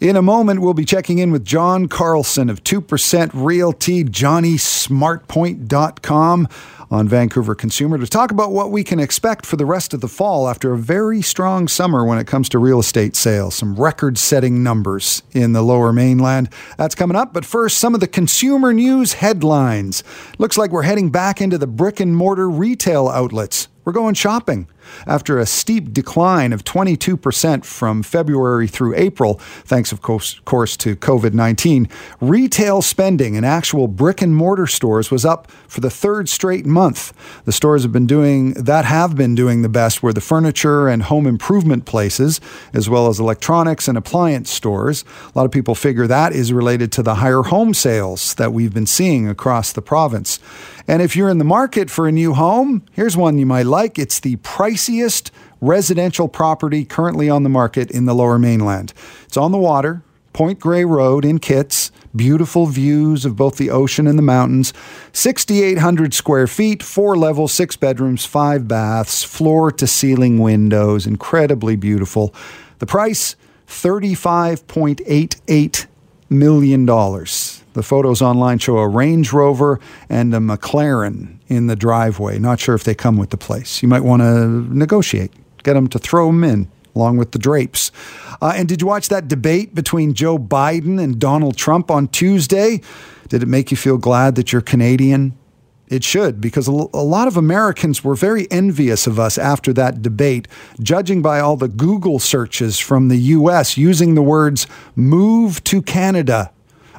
In a moment, we'll be checking in with John Carlson of 2% Realty, JohnnySmartpoint.com on Vancouver Consumer to talk about what we can expect for the rest of the fall after a very strong summer when it comes to real estate sales. Some record-setting numbers in the Lower Mainland. That's coming up, but first, some of the consumer news headlines. Looks like we're heading back into the brick-and-mortar retail outlets. We're going shopping. After a steep decline of 22% from February through April, thanks of course to COVID-19, retail spending in actual brick and mortar stores was up for the third straight month. The stores have been doing the best were the furniture and home improvement places, as well as electronics and appliance stores. A lot of people figure that is related to the higher home sales that we've been seeing across the province. And if you're in the market for a new home, here's one you might like. It's the priciest residential property currently on the market in the Lower Mainland. It's on the water, Point Grey Road in Kitts. Beautiful views of both the ocean and the mountains. 6,800 square feet, 4 levels, 6 bedrooms, 5 baths, floor-to-ceiling windows. Incredibly beautiful. The price, $35.88 million. The photos online show a Range Rover and a McLaren in the driveway. Not sure if they come with the place. You might want to negotiate. Get them to throw them in, along with the drapes. And did you watch that debate between Joe Biden and Donald Trump on Tuesday? Did it make you feel glad that you're Canadian? It should, because a lot of Americans were very envious of us after that debate, judging by all the Google searches from the U.S. using the words, move to Canada.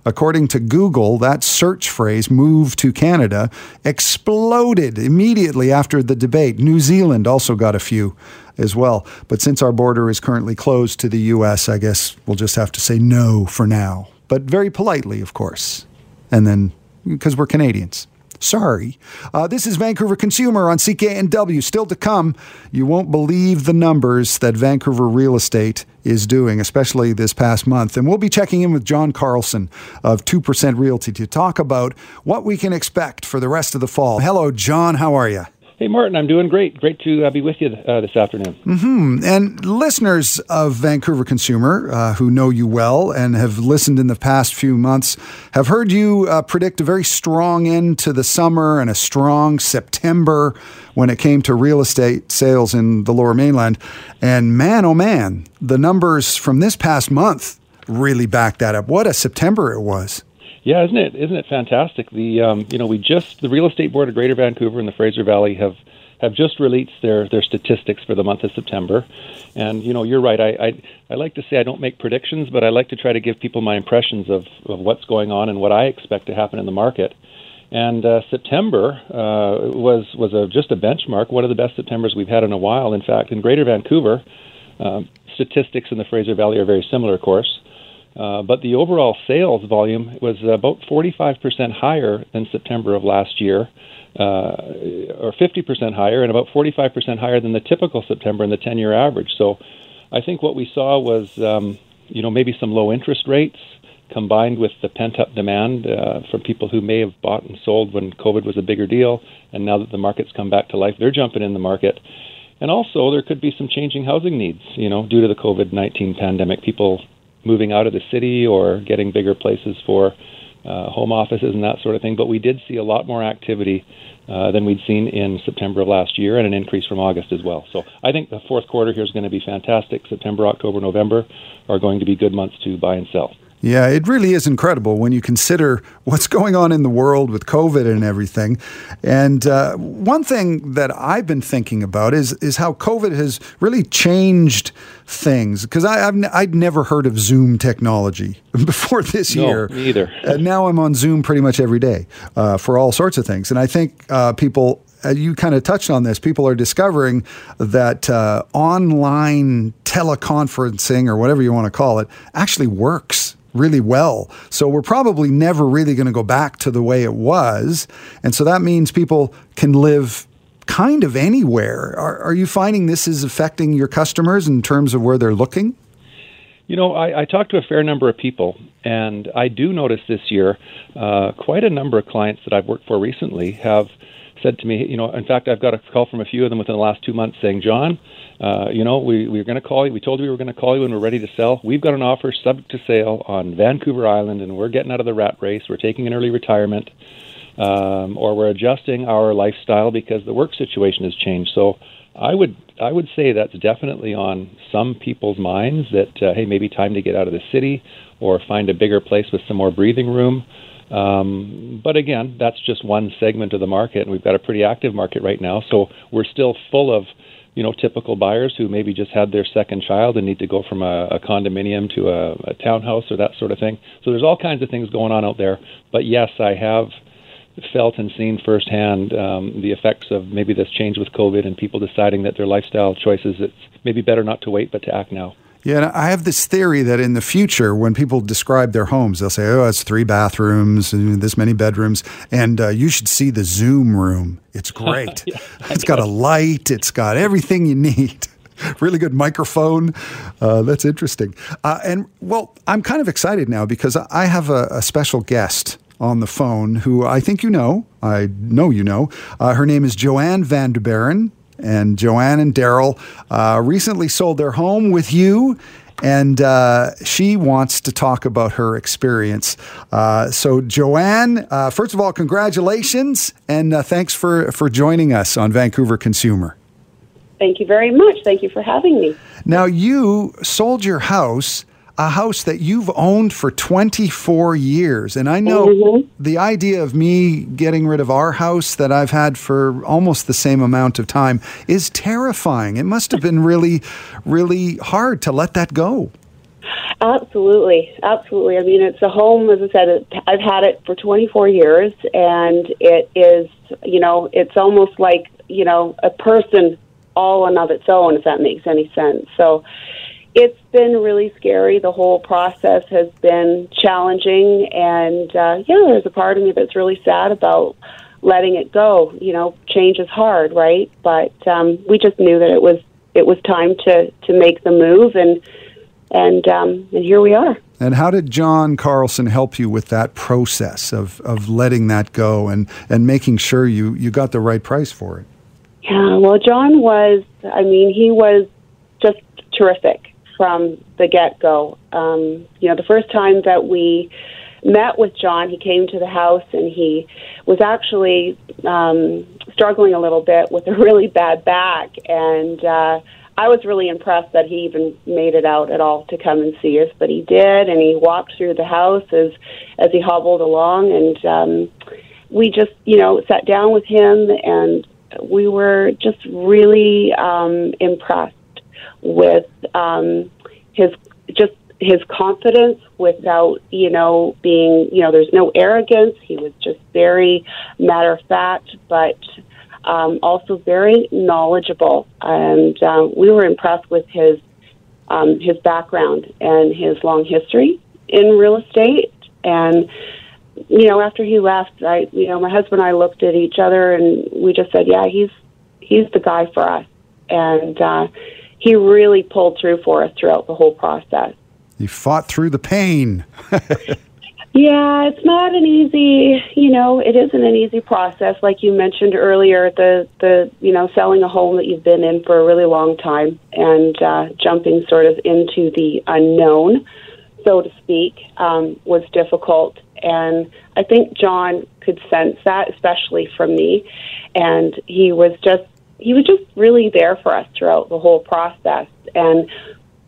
According to Google, that search phrase, move to Canada, exploded immediately after the debate. New Zealand also got a few as well. But since our border is currently closed to the U.S., I guess we'll just have to say no for now. But very politely, of course. And then, because we're Canadians. Sorry. This is Vancouver Consumer on CKNW. Still to come, you won't believe the numbers that Vancouver real estate is doing, especially this past month. And we'll be checking in with John Carlson of 2% Realty to talk about what we can expect for the rest of the fall. Hello, John. How are you? Hey, Martin, I'm doing great. Great to be with you this afternoon. Mm-hmm. And listeners of Vancouver Consumer who know you well and have listened in the past few months have heard you predict a very strong end to the summer and a strong September when it came to real estate sales in the Lower Mainland. And man, oh man, the numbers from this past month really backed that up. What a September it was. Yeah, isn't it fantastic? The the Real Estate Board of Greater Vancouver and the Fraser Valley have just released their statistics for the month of September. And you know, you're right. I like to say I don't make predictions, but I like to try to give people my impressions of what's going on and what I expect to happen in the market. And September was just a benchmark, one of the best Septembers we've had in a while. In fact, in Greater Vancouver, statistics in the Fraser Valley are very similar, of course. But the overall sales volume was about 45% higher than September of last year, or 50% higher, and about 45% higher than the typical September and the 10-year average. So I think what we saw was, maybe some low interest rates combined with the pent-up demand from people who may have bought and sold when COVID was a bigger deal. And now that the market's come back to life, they're jumping in the market. And also there could be some changing housing needs, due to the COVID-19 pandemic. People moving out of the city or getting bigger places for home offices and that sort of thing. But we did see a lot more activity than we'd seen in September of last year, and an increase from August as well. So I think the fourth quarter here is going to be fantastic. September, October, November are going to be good months to buy and sell. Yeah, it really is incredible when you consider what's going on in the world with COVID and everything. And one thing that I've been thinking about is how COVID has really changed things. Because I'd never heard of Zoom technology before this year. No, me either. And now I'm on Zoom pretty much every day for all sorts of things. And I think people... you kind of touched on this. People are discovering that online teleconferencing, or whatever you want to call it, actually works really well. So we're probably never really going to go back to the way it was. And so that means people can live kind of anywhere. Are you finding this is affecting your customers in terms of where they're looking? You know, I talked to a fair number of people, and I do notice this year quite a number of clients that I've worked for recently have said to me, you know, in fact, I've got a call from a few of them within the last 2 months saying, John, you know, we're going to call you. We told you we were going to call you when we're ready to sell. We've got an offer subject to sale on Vancouver Island, and we're getting out of the rat race. We're taking an early retirement, or we're adjusting our lifestyle because the work situation has changed. So I would say that's definitely on some people's minds that, hey, maybe time to get out of the city or find a bigger place with some more breathing room. But again, that's just one segment of the market, and we've got a pretty active market right now. So we're still full of, you know, typical buyers who maybe just had their second child and need to go from a condominium to a townhouse or that sort of thing. So there's all kinds of things going on out there. But yes, I have felt and seen firsthand the effects of maybe this change with COVID and people deciding that their lifestyle choices, it's maybe better not to wait but to act now. Yeah, and I have this theory that in the future, when people describe their homes, they'll say, oh, it's 3 bathrooms and this many bedrooms, and you should see the Zoom room. It's great. Yeah, it's got a light. It's got everything you need. Really good microphone. That's interesting. And, well, I'm kind of excited now because I have a special guest on the phone who I think you know. I know you know. Her name is Joanne Van de. And Joanne and Daryl recently sold their home with you, and she wants to talk about her experience. So Joanne, first of all, congratulations, and thanks for joining us on Vancouver Consumer. Thank you very much. Thank you for having me. Now, you sold your house, a house that you've owned for 24 years. And I know the idea of me getting rid of our house that I've had for almost the same amount of time is terrifying. It must have been really, really hard to let that go. Absolutely. Absolutely. I mean, it's a home, as I said, I've had it for 24 years, and it is, you know, it's almost like, you know, a person all on of its own, if that makes any sense. So it's been really scary. The whole process has been challenging, and yeah, there's a part of me that's really sad about letting it go. You know, change is hard, right? But we just knew that it was time to make the move, and here we are. And how did John Carlson help you with that process of letting that go and making sure you got the right price for it? Yeah, well, John was, I mean, he was just terrific from the get-go. You know, the first time that we met with John, he came to the house and he was actually struggling a little bit with a really bad back. And I was really impressed that he even made it out at all to come and see us, but he did, and he walked through the house as he hobbled along. And we just, you know, sat down with him, and we were just really impressed with his confidence, without, you know, being, you know, there's no arrogance. He was just very matter of fact, but also very knowledgeable. And we were impressed with his background and his long history in real estate. And you know, after he left, you know, my husband and I looked at each other, and we just said, yeah, he's the guy for us. And he really pulled through for us throughout the whole process. He fought through the pain. Yeah, it's not an easy, you know, it isn't an easy process. Like you mentioned earlier, the you know, selling a home that you've been in for a really long time and jumping sort of into the unknown, so to speak, was difficult. And I think John could sense that, especially from me. And he was just really there for us throughout the whole process. And,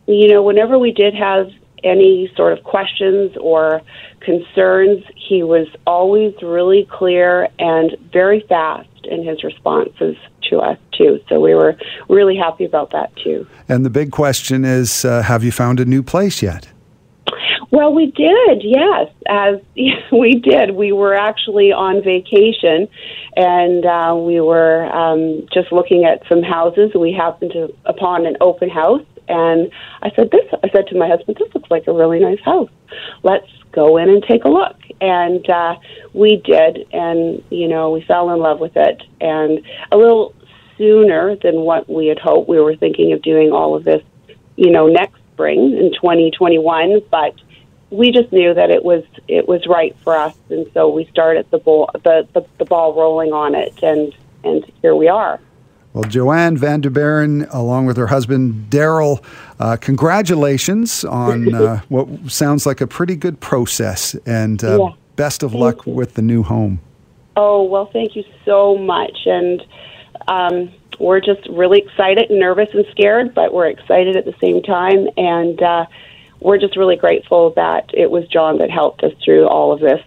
you know, whenever we did have any sort of questions or concerns, he was always really clear and very fast in his responses to us, too. So we were really happy about that, too. And the big question is, have you found a new place yet? Well, we did, yes, as we did. We were actually on vacation, and we were just looking at some houses. We happened upon an open house, and I said to my husband, this looks like a really nice house. Let's go in and take a look. And we did, and, you know, we fell in love with it. And a little sooner than what we had hoped. We were thinking of doing all of this, you know, next spring in 2021, but we just knew that it was right for us, and so we started the ball rolling on it, and here we are. Well, Joanne Vanderbairn, along with her husband Daryl, congratulations on what sounds like a pretty good process, and best of luck with the new home. Oh, well, thank you so much, and we're just really excited, nervous and scared, but we're excited at the same time, and we're just really grateful that it was John that helped us through all of this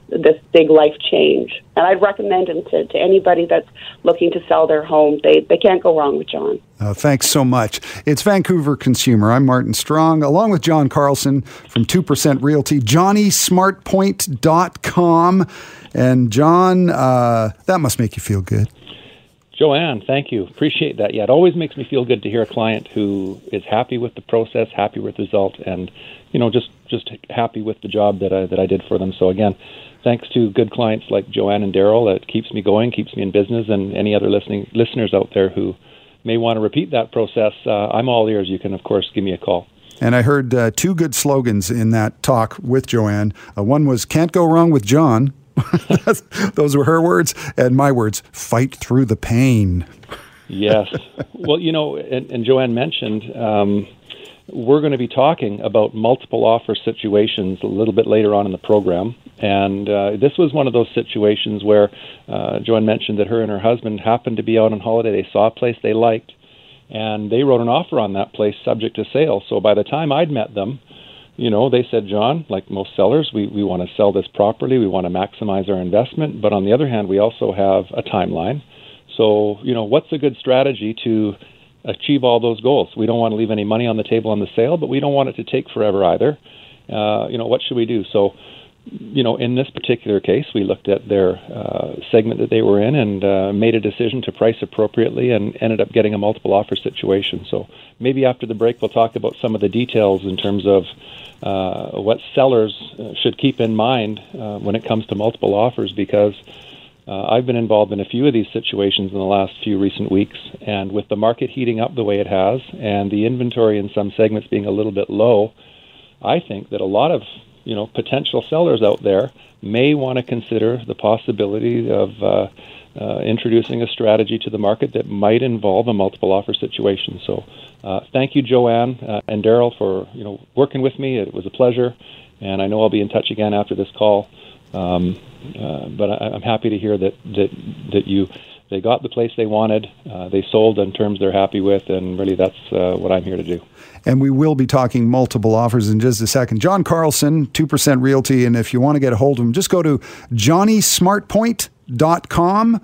big life change. And I'd recommend him to anybody that's looking to sell their home. They can't go wrong with John. Thanks so much. It's Vancouver Consumer. I'm Martin Strong, along with John Carlson from 2% Realty, JohnnySmartpoint.com. And John, that must make you feel good. Joanne, thank you. Appreciate that. Yeah, it always makes me feel good to hear a client who is happy with the process, happy with the result, and just happy with the job that I did for them. So again, thanks to good clients like Joanne and Daryl. It keeps me going, keeps me in business, and any other listeners out there who may want to repeat that process, I'm all ears. You can, of course, give me a call. And I heard two good slogans in that talk with Joanne. One was, "Can't go wrong with John." Those were her words, and my words, "Fight through the pain." Yes. Well, and Joanne mentioned, we're going to be talking about multiple offer situations a little bit later on in the program. And this was one of those situations where Joanne mentioned that her and her husband happened to be out on holiday. They saw a place they liked, and they wrote an offer on that place subject to sale. So by the time I'd met them, they said, "John, like most sellers, we want to sell this properly. We want to maximize our investment. But on the other hand, we also have a timeline. So, what's a good strategy to achieve all those goals? We don't want to leave any money on the table on the sale, but we don't want it to take forever either. What should we do?" So, in this particular case, we looked at their segment that they were in and made a decision to price appropriately and ended up getting a multiple offer situation. So maybe after the break, we'll talk about some of the details in terms of what sellers should keep in mind when it comes to multiple offers, because I've been involved in a few of these situations in the last few recent weeks. And with the market heating up the way it has and the inventory in some segments being a little bit low, I think that a lot of potential sellers out there may want to consider the possibility of introducing a strategy to the market that might involve a multiple offer situation. So thank you, Joanne and Daryl, for working with me. It was a pleasure, and I know I'll be in touch again after this call. But I'm happy to hear that they got the place they wanted, they sold on terms they're happy with, and really that's what I'm here to do. And we will be talking multiple offers in just a second. John Carlson, 2% Realty, and if you want to get a hold of him, just go to johnnysmartpoint.com.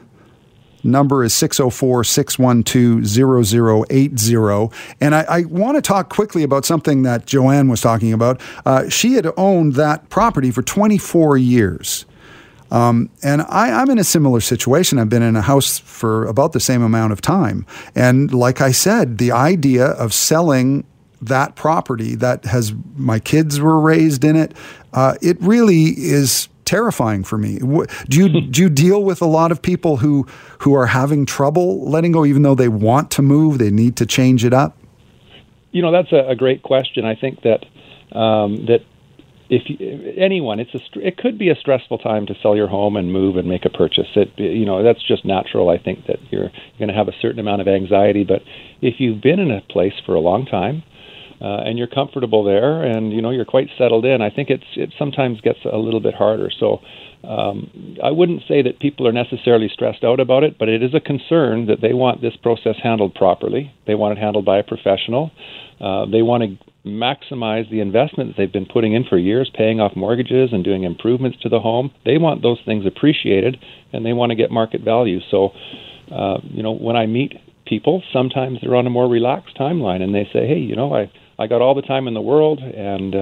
Number is 604-612-0080. And I want to talk quickly about something that Joanne was talking about. She had owned that property for 24 years. And I'm in a similar situation. I've been in a house for about the same amount of time. And like I said, the idea of selling that property that has my kids were raised in it, it really is terrifying for me. Do you deal with a lot of people who are having trouble letting go, even though they want to move, they need to change it up? That's a great question. I think that it could be a stressful time to sell your home and move and make a purchase. That's just natural. I think that you're going to have a certain amount of anxiety, but if you've been in a place for a long time, and you're comfortable there, and you're quite settled in, I think it sometimes gets a little bit harder. So I wouldn't say that people are necessarily stressed out about it, but it is a concern that they want this process handled properly. They want it handled by a professional. They want to maximize the investment that they've been putting in for years, paying off mortgages and doing improvements to the home. They want those things appreciated, and they want to get market value. So, when I meet people, sometimes they're on a more relaxed timeline, and they say, "Hey, I got all the time in the world, and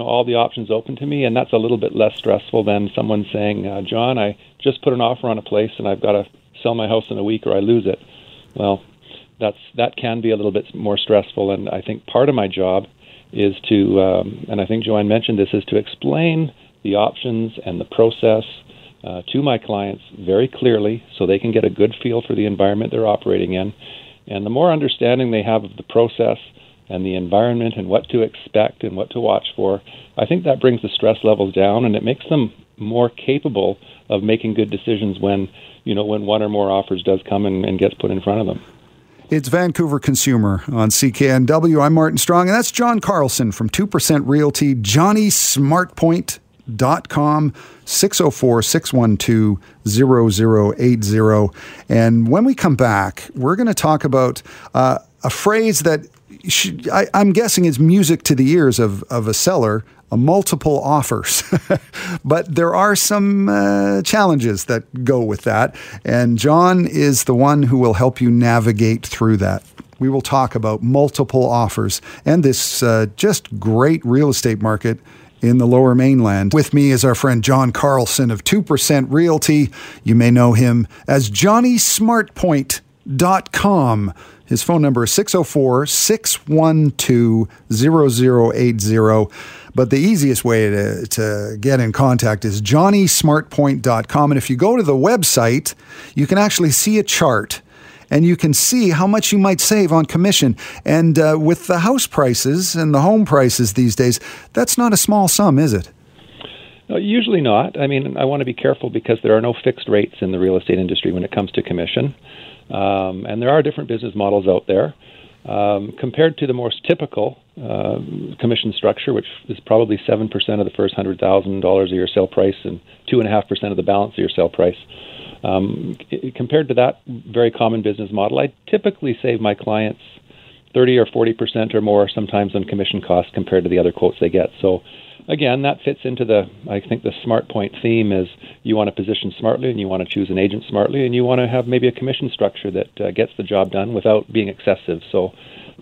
all the options open to me," and that's a little bit less stressful than someone saying, "John, I just put an offer on a place, and I've got to sell my house in a week, or I lose it." Well, that can be a little bit more stressful, and I think part of my job is to, and I think Joanne mentioned this, is to explain the options and the process to my clients very clearly, so they can get a good feel for the environment they're operating in, and the more understanding they have of the process, and the environment and what to expect and what to watch for, I think that brings the stress levels down, and it makes them more capable of making good decisions when, you know, when one or more offers does come and gets put in front of them. It's Vancouver Consumer on CKNW. I'm Martin Strong, and that's John Carlson from 2% Realty, JohnnySmartpoint.com, 604-612-0080. And when we come back, we're going to talk about a phrase that I'm guessing is music to the ears of a seller, multiple offers. But there are some challenges that go with that. And John is the one who will help you navigate through that. We will talk about multiple offers and this just great real estate market in the Lower Mainland. With me is our friend John Carlson of 2% Realty. You may know him as JohnnySmartpoint.com. His phone number is 604-612-0080. But the easiest way to get in contact is johnnysmartpoint.com. And if you go to the website, you can actually see a chart, and you can see how much you might save on commission. And with the house prices and the home prices these days, that's not a small sum, is it? No, usually not. I mean, I want to be careful because there are no fixed rates in the real estate industry when it comes to commission. And there are different business models out there. Compared to the most typical commission structure, which is probably 7% of the first $100,000 of your sale price and 2.5% of the balance of your sale price. Compared to that very common business model, I typically save my clients 30 or 40% or more sometimes on commission costs compared to the other quotes they get. So again, that fits into the, I think, the smart point theme is you want to position smartly and you want to choose an agent smartly and you want to have maybe a commission structure that gets the job done without being excessive. So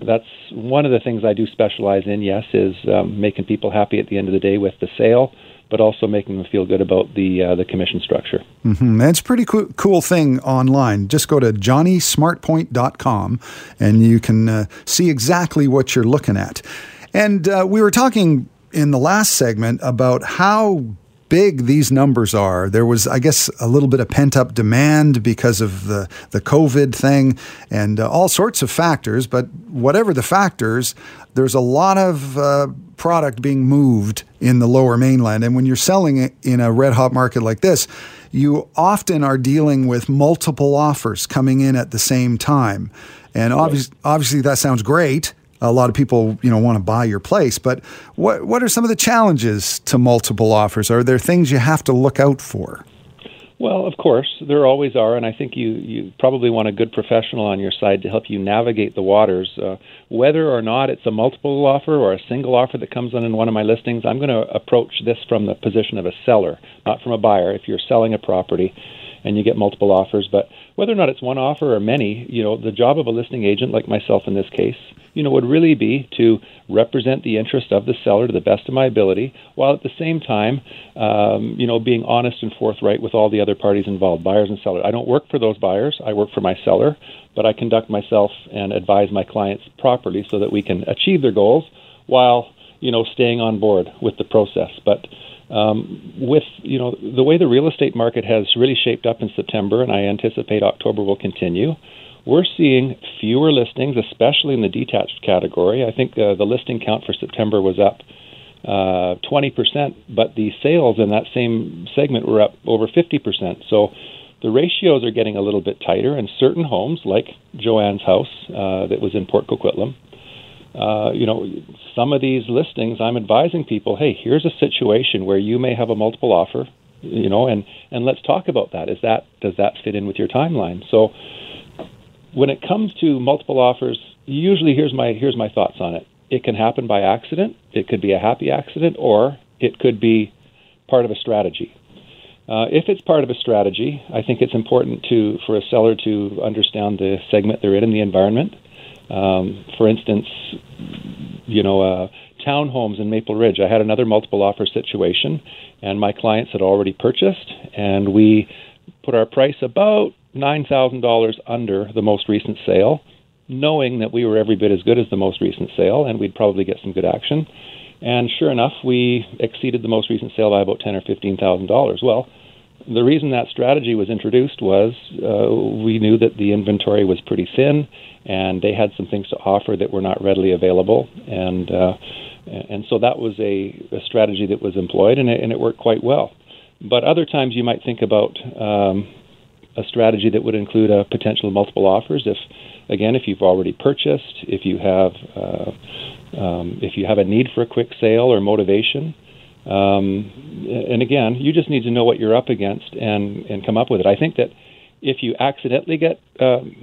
that's one of the things I do specialize in, yes, is making people happy at the end of the day with the sale, but also making them feel good about the commission structure. Mm-hmm. That's a pretty cool thing online. Just go to johnnysmartpoint.com and you can see exactly what you're looking at. And we were talking in the last segment about how big these numbers are. There was, I guess, a little bit of pent-up demand because of the COVID thing and all sorts of factors. But whatever the factors, there's a lot of product being moved in the Lower Mainland. And when you're selling it in a red-hot market like this, you often are dealing with multiple offers coming in at the same time. And obviously that sounds great. A lot of people, you know, want to buy your place, but what are some of the challenges to multiple offers? Are there things you have to look out for? Well, of course, there always are, and I think you probably want a good professional on your side to help you navigate the waters. Whether or not it's a multiple offer or a single offer that comes in one of my listings, I'm going to approach this from the position of a seller, not from a buyer. If you're selling a property and you get multiple offers, but whether or not it's one offer or many, you know, the job of a listing agent like myself in this case, you know, would really be to represent the interest of the seller to the best of my ability, while at the same time, you know, being honest and forthright with all the other parties involved, buyers and sellers. I don't work for those buyers. I work for my seller, but I conduct myself and advise my clients properly so that we can achieve their goals while, you know, staying on board with the process. But with, you know, the way the real estate market has really shaped up in September, and I anticipate October will continue, we're seeing fewer listings, especially in the detached category. I think the listing count for September was up 20%, but the sales in that same segment were up over 50%. So the ratios are getting a little bit tighter, and certain homes, like Joanne's house that was in Port Coquitlam, you know, some of these listings, I'm advising people, hey, here's a situation where you may have a multiple offer, you know, and let's talk about that. Does that fit in with your timeline? So when it comes to multiple offers, usually here's my thoughts on it. It can happen by accident. It could be a happy accident, or it could be part of a strategy. If it's part of a strategy, I think it's important for a seller to understand the segment they're in and the environment. For instance, you know, townhomes in Maple Ridge. I had another multiple offer situation, and my clients had already purchased, and we put our price about $9,000 under the most recent sale, knowing that we were every bit as good as the most recent sale, and we'd probably get some good action. And sure enough, we exceeded the most recent sale by about $10,000 or $15,000. Well, The reason that strategy was introduced was we knew that the inventory was pretty thin, and they had some things to offer that were not readily available, and so that was a strategy that was employed, and it worked quite well. But other times you might think about a strategy that would include a potential multiple offers. If you've already purchased, if you have a need for a quick sale or motivation. And again, you just need to know what you're up against and come up with it. I think that if you accidentally get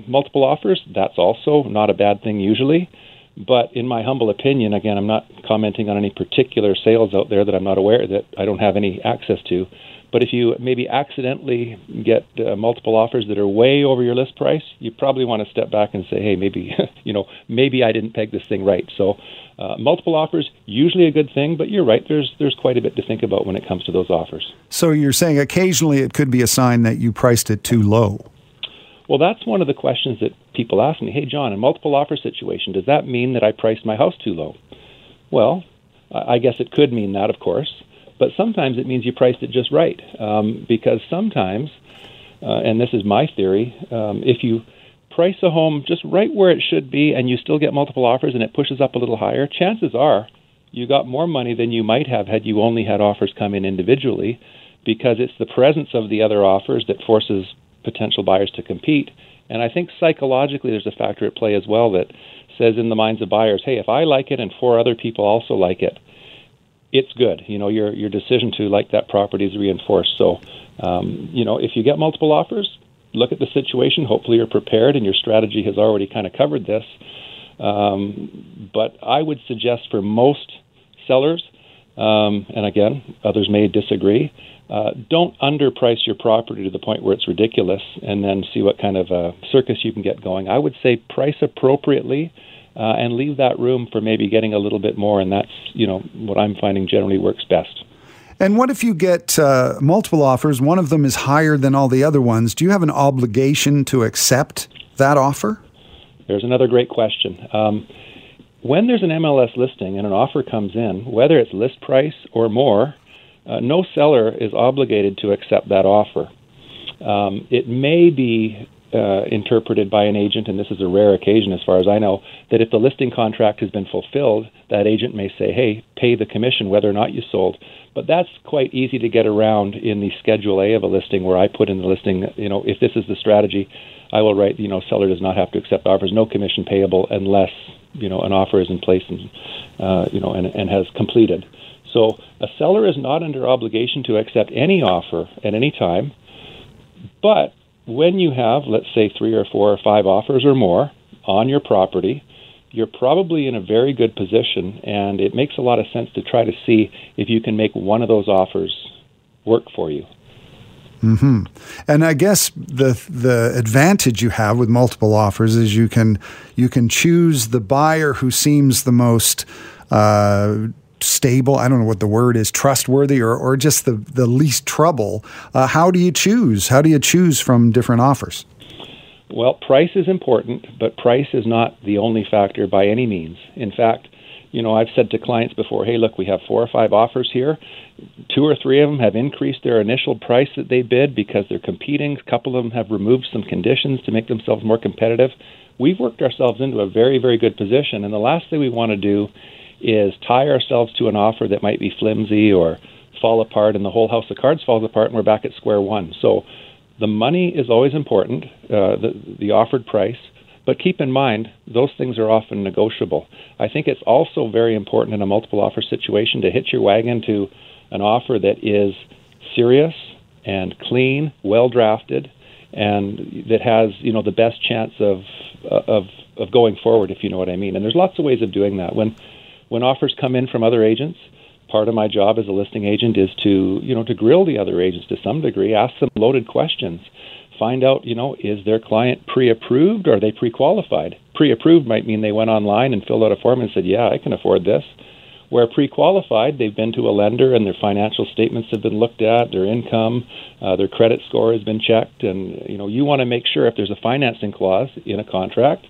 multiple offers, that's also not a bad thing usually. But in my humble opinion, again, I'm not commenting on any particular sales out there that I'm not aware of, that I don't have any access to. But if you maybe accidentally get multiple offers that are way over your list price, you probably want to step back and say, hey, maybe I didn't peg this thing right. So multiple offers, usually a good thing, but you're right, there's quite a bit to think about when it comes to those offers. So you're saying occasionally it could be a sign that you priced it too low. Well, that's one of the questions that people ask me. Hey, John, a multiple offer situation, does that mean that I priced my house too low? Well, I guess it could mean that, of course, but sometimes it means you priced it just right, because sometimes, and this is my theory, if you price a home just right where it should be and you still get multiple offers and it pushes up a little higher, chances are you got more money than you might have had you only had offers come in individually, because it's the presence of the other offers that forces potential buyers to compete. And I think psychologically there's a factor at play as well that says in the minds of buyers, hey, if I like it and four other people also like it, it's good. You know, your decision to like that property is reinforced. So, if you get multiple offers, look at the situation. Hopefully you're prepared and your strategy has already kind of covered this. But I would suggest for most sellers, and again, others may disagree, don't underprice your property to the point where it's ridiculous and then see what kind of a circus you can get going. I would say price appropriately and leave that room for maybe getting a little bit more, and that's, what I'm finding generally works best. And what if you get multiple offers, one of them is higher than all the other ones? Do you have an obligation to accept that offer? There's another great question. When there's an MLS listing and an offer comes in, whether it's list price or more, no seller is obligated to accept that offer. It may be interpreted by an agent, and this is a rare occasion as far as I know, that if the listing contract has been fulfilled, that agent may say, hey, pay the commission whether or not you sold. But that's quite easy to get around in the Schedule A of a listing, where I put in the listing, if this is the strategy, I will write, seller does not have to accept offers, no commission payable unless, an offer is in place and has completed. So a seller is not under obligation to accept any offer at any time, but when you have, let's say, 3 or 4 or 5 offers or more on your property, you're probably in a very good position, and it makes a lot of sense to try to see if you can make one of those offers work for you. Mm-hmm. And I guess the advantage you have with multiple offers is you can choose the buyer who seems the most stable, I don't know what the word is, trustworthy, or just the least trouble. How do you choose? How do you choose from different offers? Well, price is important, but price is not the only factor by any means. In fact, I've said to clients before, hey, look, we have 4 or 5 offers here. 2 or 3 of them have increased their initial price that they bid because they're competing. A couple of them have removed some conditions to make themselves more competitive. We've worked ourselves into a very, very good position, and the last thing we want to do is tie ourselves to an offer that might be flimsy or fall apart, and the whole house of cards falls apart and we're back at square one. So the money is always important, the offered price, but keep in mind those things are often negotiable. I think it's also very important in a multiple offer situation to hitch your wagon to an offer that is serious and clean, well drafted, and that has the best chance of going forward, if you know what I mean. And there's lots of ways of doing that. When offers come in from other agents, part of my job as a listing agent is to grill the other agents to some degree, ask them loaded questions, find out, is their client pre-approved or are they pre-qualified? Pre-approved might mean they went online and filled out a form and said, yeah, I can afford this. Where pre-qualified, they've been to a lender and their financial statements have been looked at, their income, their credit score has been checked. And, you want to make sure if there's a financing clause in a contract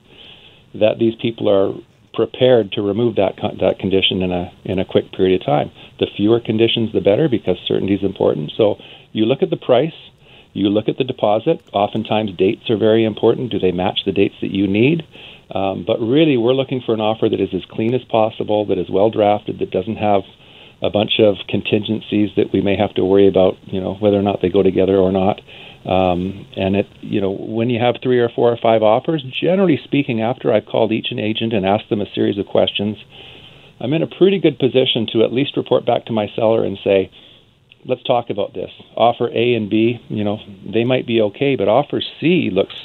that these people are prepared to remove that condition in a quick period of time. The fewer conditions, the better, because certainty is important. So you look at the price, you look at the deposit. Oftentimes dates are very important. Do they match the dates that you need? But really, we're looking for an offer that is as clean as possible, that is well drafted, that doesn't have a bunch of contingencies that we may have to worry about, you know, whether or not they go together or not. And it, you know, when you have 3 or 4 or 5 offers, generally speaking, after I've called each an agent and asked them a series of questions, I'm in a pretty good position to at least report back to my seller and say, let's talk about this. Offer A and B, you know, they might be okay, but offer C looks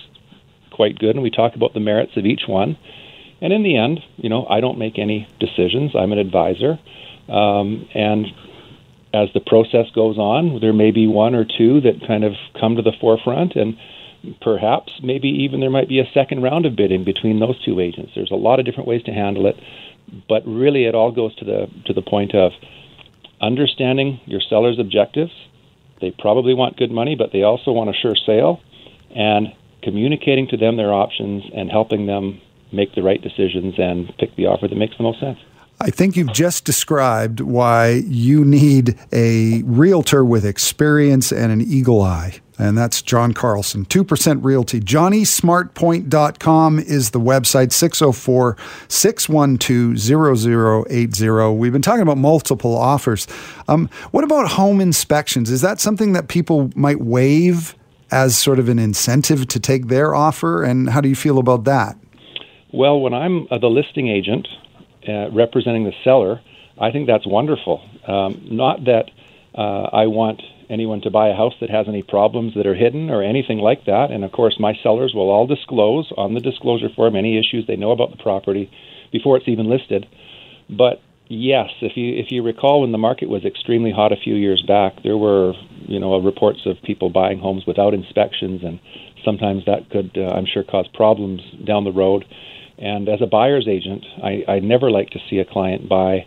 quite good. And we talk about the merits of each one. And in the end, you know, I don't make any decisions. I'm an advisor. And as the process goes on, there may be 1 or 2 that kind of come to the forefront, and perhaps maybe even there might be a second round of bidding between those 2 agents. There's a lot of different ways to handle it, but really it all goes to the point of understanding your seller's objectives. They probably want good money, but they also want a sure sale, and communicating to them their options and helping them make the right decisions and pick the offer that makes the most sense. I think you've just described why you need a realtor with experience and an eagle eye, and that's John Carlson, 2% Realty. JohnnySmartpoint.com is the website, 604-612-0080. We've been talking about multiple offers. What about home inspections? Is that something that people might waive as sort of an incentive to take their offer, and how do you feel about that? Well, when I'm the listing agent representing the seller, I think that's wonderful. Not that I want anyone to buy a house that has any problems that are hidden or anything like that. And of course, my sellers will all disclose on the disclosure form any issues they know about the property before it's even listed. But yes, if you recall, when the market was extremely hot a few years back, there were, you know, reports of people buying homes without inspections, and sometimes that could, I'm sure, cause problems down the road. And as a buyer's agent, I never like to see a client buy,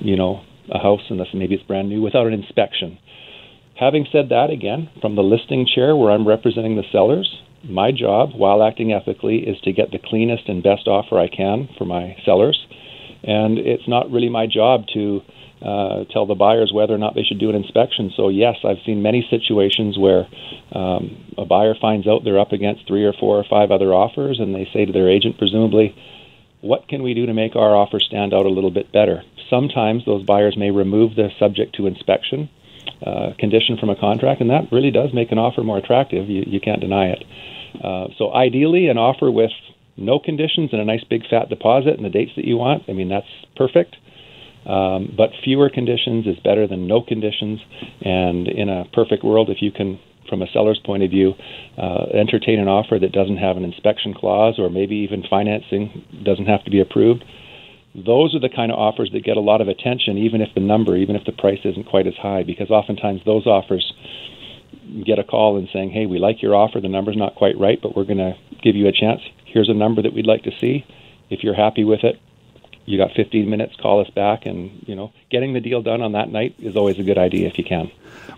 you know, a house, unless maybe it's brand new, without an inspection. Having said that, again, from the listing chair where I'm representing the sellers, my job, while acting ethically, is to get the cleanest and best offer I can for my sellers. And it's not really my job to tell the buyers whether or not they should do an inspection. So yes, I've seen many situations where a buyer finds out they're up against 3 or 4 or 5 other offers, and they say to their agent, presumably, what can we do to make our offer stand out a little bit better? Sometimes those buyers may remove the subject to inspection condition from a contract, and that really does make an offer more attractive. You can't deny it. So ideally, an offer with no conditions and a nice big fat deposit and the dates that you want, I mean, that's perfect. But fewer conditions is better than no conditions. And in a perfect world, if you can, from a seller's point of view, entertain an offer that doesn't have an inspection clause, or maybe even financing doesn't have to be approved, those are the kind of offers that get a lot of attention, even if the price isn't quite as high, because oftentimes those offers get a call and saying, hey, we like your offer, the number's not quite right, but we're going to give you a chance. Here's a number that we'd like to see. If you're happy with it, you got 15 minutes, call us back. And, you know, getting the deal done on that night is always a good idea if you can.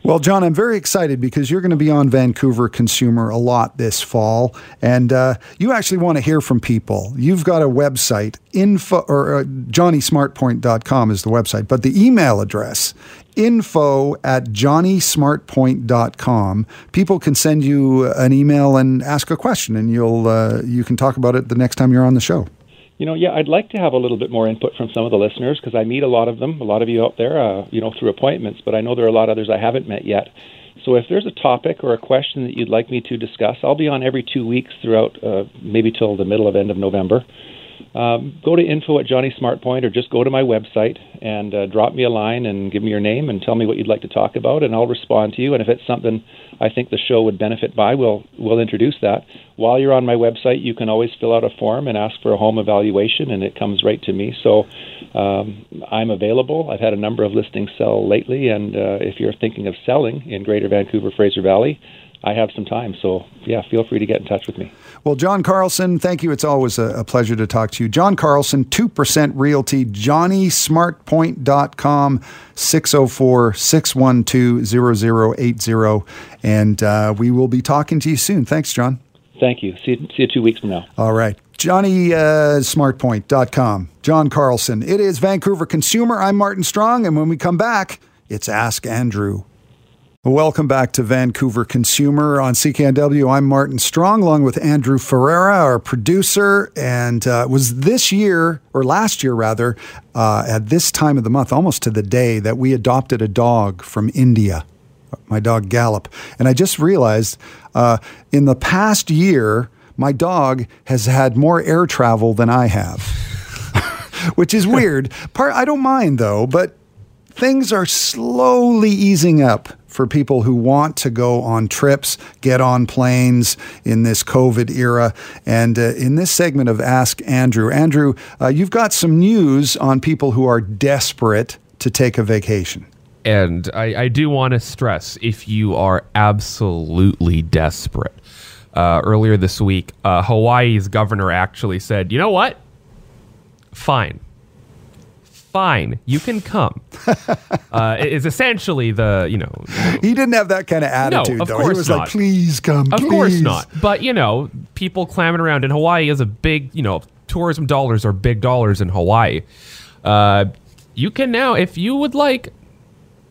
Well, John, I'm very excited because you're going to be on Vancouver Consumer a lot this fall. And you actually want to hear from people. You've got a website, JohnnySmartpoint.com is the website, but the email address, info@johnnysmartpoint.com. People can send you an email and ask a question, and you can talk about it the next time you're on the show. You know, yeah, I'd like to have a little bit more input from some of the listeners, because I meet a lot of them, a lot of you out there, you know, through appointments, but I know there are a lot of others I haven't met yet. So if there's a topic or a question that you'd like me to discuss, I'll be on every 2 weeks throughout maybe till the end of November. Go to info@JohnnySmartpoint, or just go to my website and drop me a line and give me your name and tell me what you'd like to talk about, and I'll respond to you. And if it's something I think the show would benefit by, we'll introduce that. While you're on my website, you can always fill out a form and ask for a home evaluation, and it comes right to me. So I'm available. I've had a number of listings sell lately, and if you're thinking of selling in Greater Vancouver, Fraser Valley, I have some time, so yeah, feel free to get in touch with me. Well, John Carlson, thank you. It's always a pleasure to talk to you. John Carlson, 2% Realty, johnnysmartpoint.com, 604-612-0080, and we will be talking to you soon. Thanks, John. Thank you. See you 2 weeks from now. All right. JohnnySmartpoint.com, John Carlson. It is Vancouver Consumer. I'm Martin Strong, and when we come back, it's Ask Andrew. Welcome back to Vancouver Consumer on CKNW. I'm Martin Strong, along with Andrew Ferreira, our producer. And it was this year, or last year rather, at this time of the month, almost to the day, that we adopted a dog from India, my dog Gallop. And I just realized in the past year, my dog has had more air travel than I have, which is weird. I don't mind though, but things are slowly easing up for people who want to go on trips, get on planes in this COVID era. And in this segment of Ask Andrew, you've got some news on people who are desperate to take a vacation. And I do want to stress, if you are absolutely desperate, earlier this week, Hawaii's governor actually said, you know what? Fine. You can come. Is essentially the, He didn't have that kind of attitude, though. He was like, please come, please. Of course not. But, people clamming around. And Hawaii is a big, tourism dollars are big dollars in Hawaii. You can now, if you would like,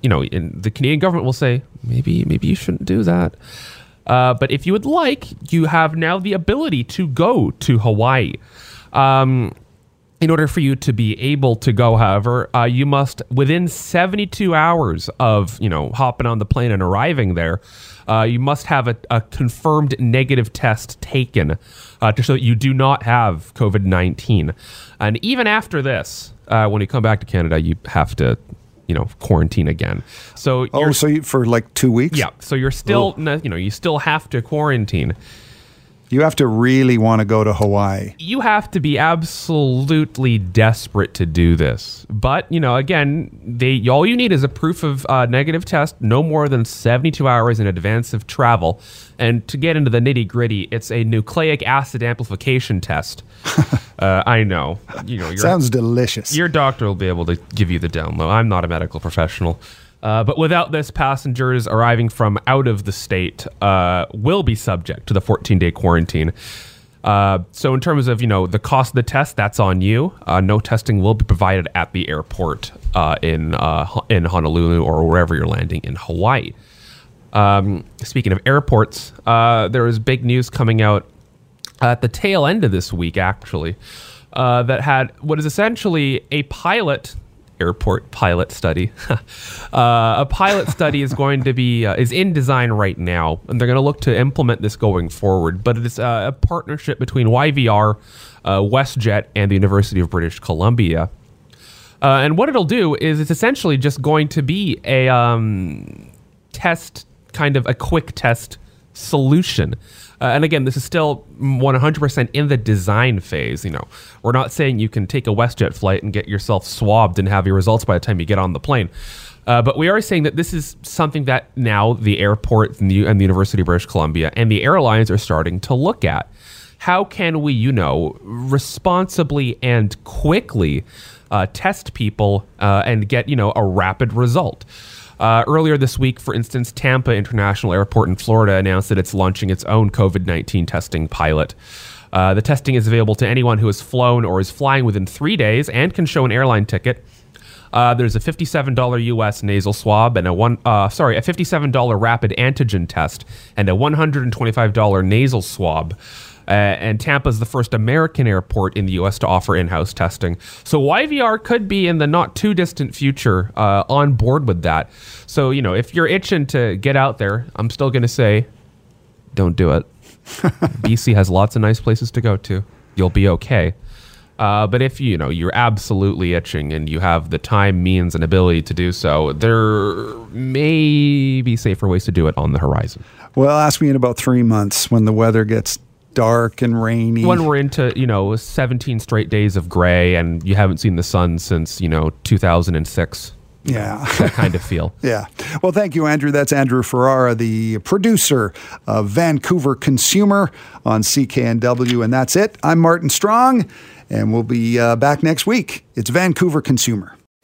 and the Canadian government will say, maybe you shouldn't do that. But if you would like, you have now the ability to go to Hawaii. In order for you to be able to go, however, you must, within 72 hours of, hopping on the plane and arriving there, you must have a confirmed negative test taken to show that you do not have COVID-19. And even after this, when you come back to Canada, you have to quarantine again. So for like 2 weeks? Yeah. So you're still, you still have to quarantine. You have to really want to go to Hawaii. You have to be absolutely desperate to do this. But, again, all you need is a proof of negative test, no more than 72 hours in advance of travel. And to get into the nitty gritty, it's a nucleic acid amplification test. I know. Sounds delicious. Your doctor will be able to give you the down low. I'm not a medical professional. But without this, passengers arriving from out of the state will be subject to the 14-day quarantine. So in terms of, the cost of the test, that's on you. No testing will be provided at the airport in Honolulu or wherever you're landing in Hawaii. Speaking of airports, there is big news coming out at the tail end of this week, actually, that had what is essentially a pilot airport pilot study. A pilot study is going to be is in design right now, and they're going to look to implement this going forward. But it's a partnership between YVR, WestJet, and the University of British Columbia. And what it'll do is it's essentially just going to be a test, kind of a quick test solution. And again, this is still 100% in the design phase. We're not saying you can take a WestJet flight and get yourself swabbed and have your results by the time you get on the plane. But we are saying that this is something that now the airport and the University of British Columbia and the airlines are starting to look at. How can we, responsibly and quickly test people and get, a rapid result? Earlier this week, for instance, Tampa International Airport in Florida announced that it's launching its own COVID-19 testing pilot. The testing is available to anyone who has flown or is flying within 3 days and can show an airline ticket. There's a $57 U.S. nasal swab and a $57 rapid antigen test and a $125 nasal swab. And Tampa is the first American airport in the U.S. to offer in-house testing. So YVR could be in the not too distant future on board with that. So, if you're itching to get out there, I'm still going to say, don't do it. BC has lots of nice places to go to. You'll be okay. But if, you're absolutely itching and you have the time, means, and ability to do so, there may be safer ways to do it on the horizon. Well, ask me in about 3 months when the weather gets dark and rainy. When we're into, 17 straight days of gray and you haven't seen the sun since, 2006. Yeah. That kind of feel. Yeah. Well, thank you, Andrew. That's Andrew Ferreira, the producer of Vancouver Consumer on CKNW. And that's it. I'm Martin Strong, and we'll be back next week. It's Vancouver Consumer.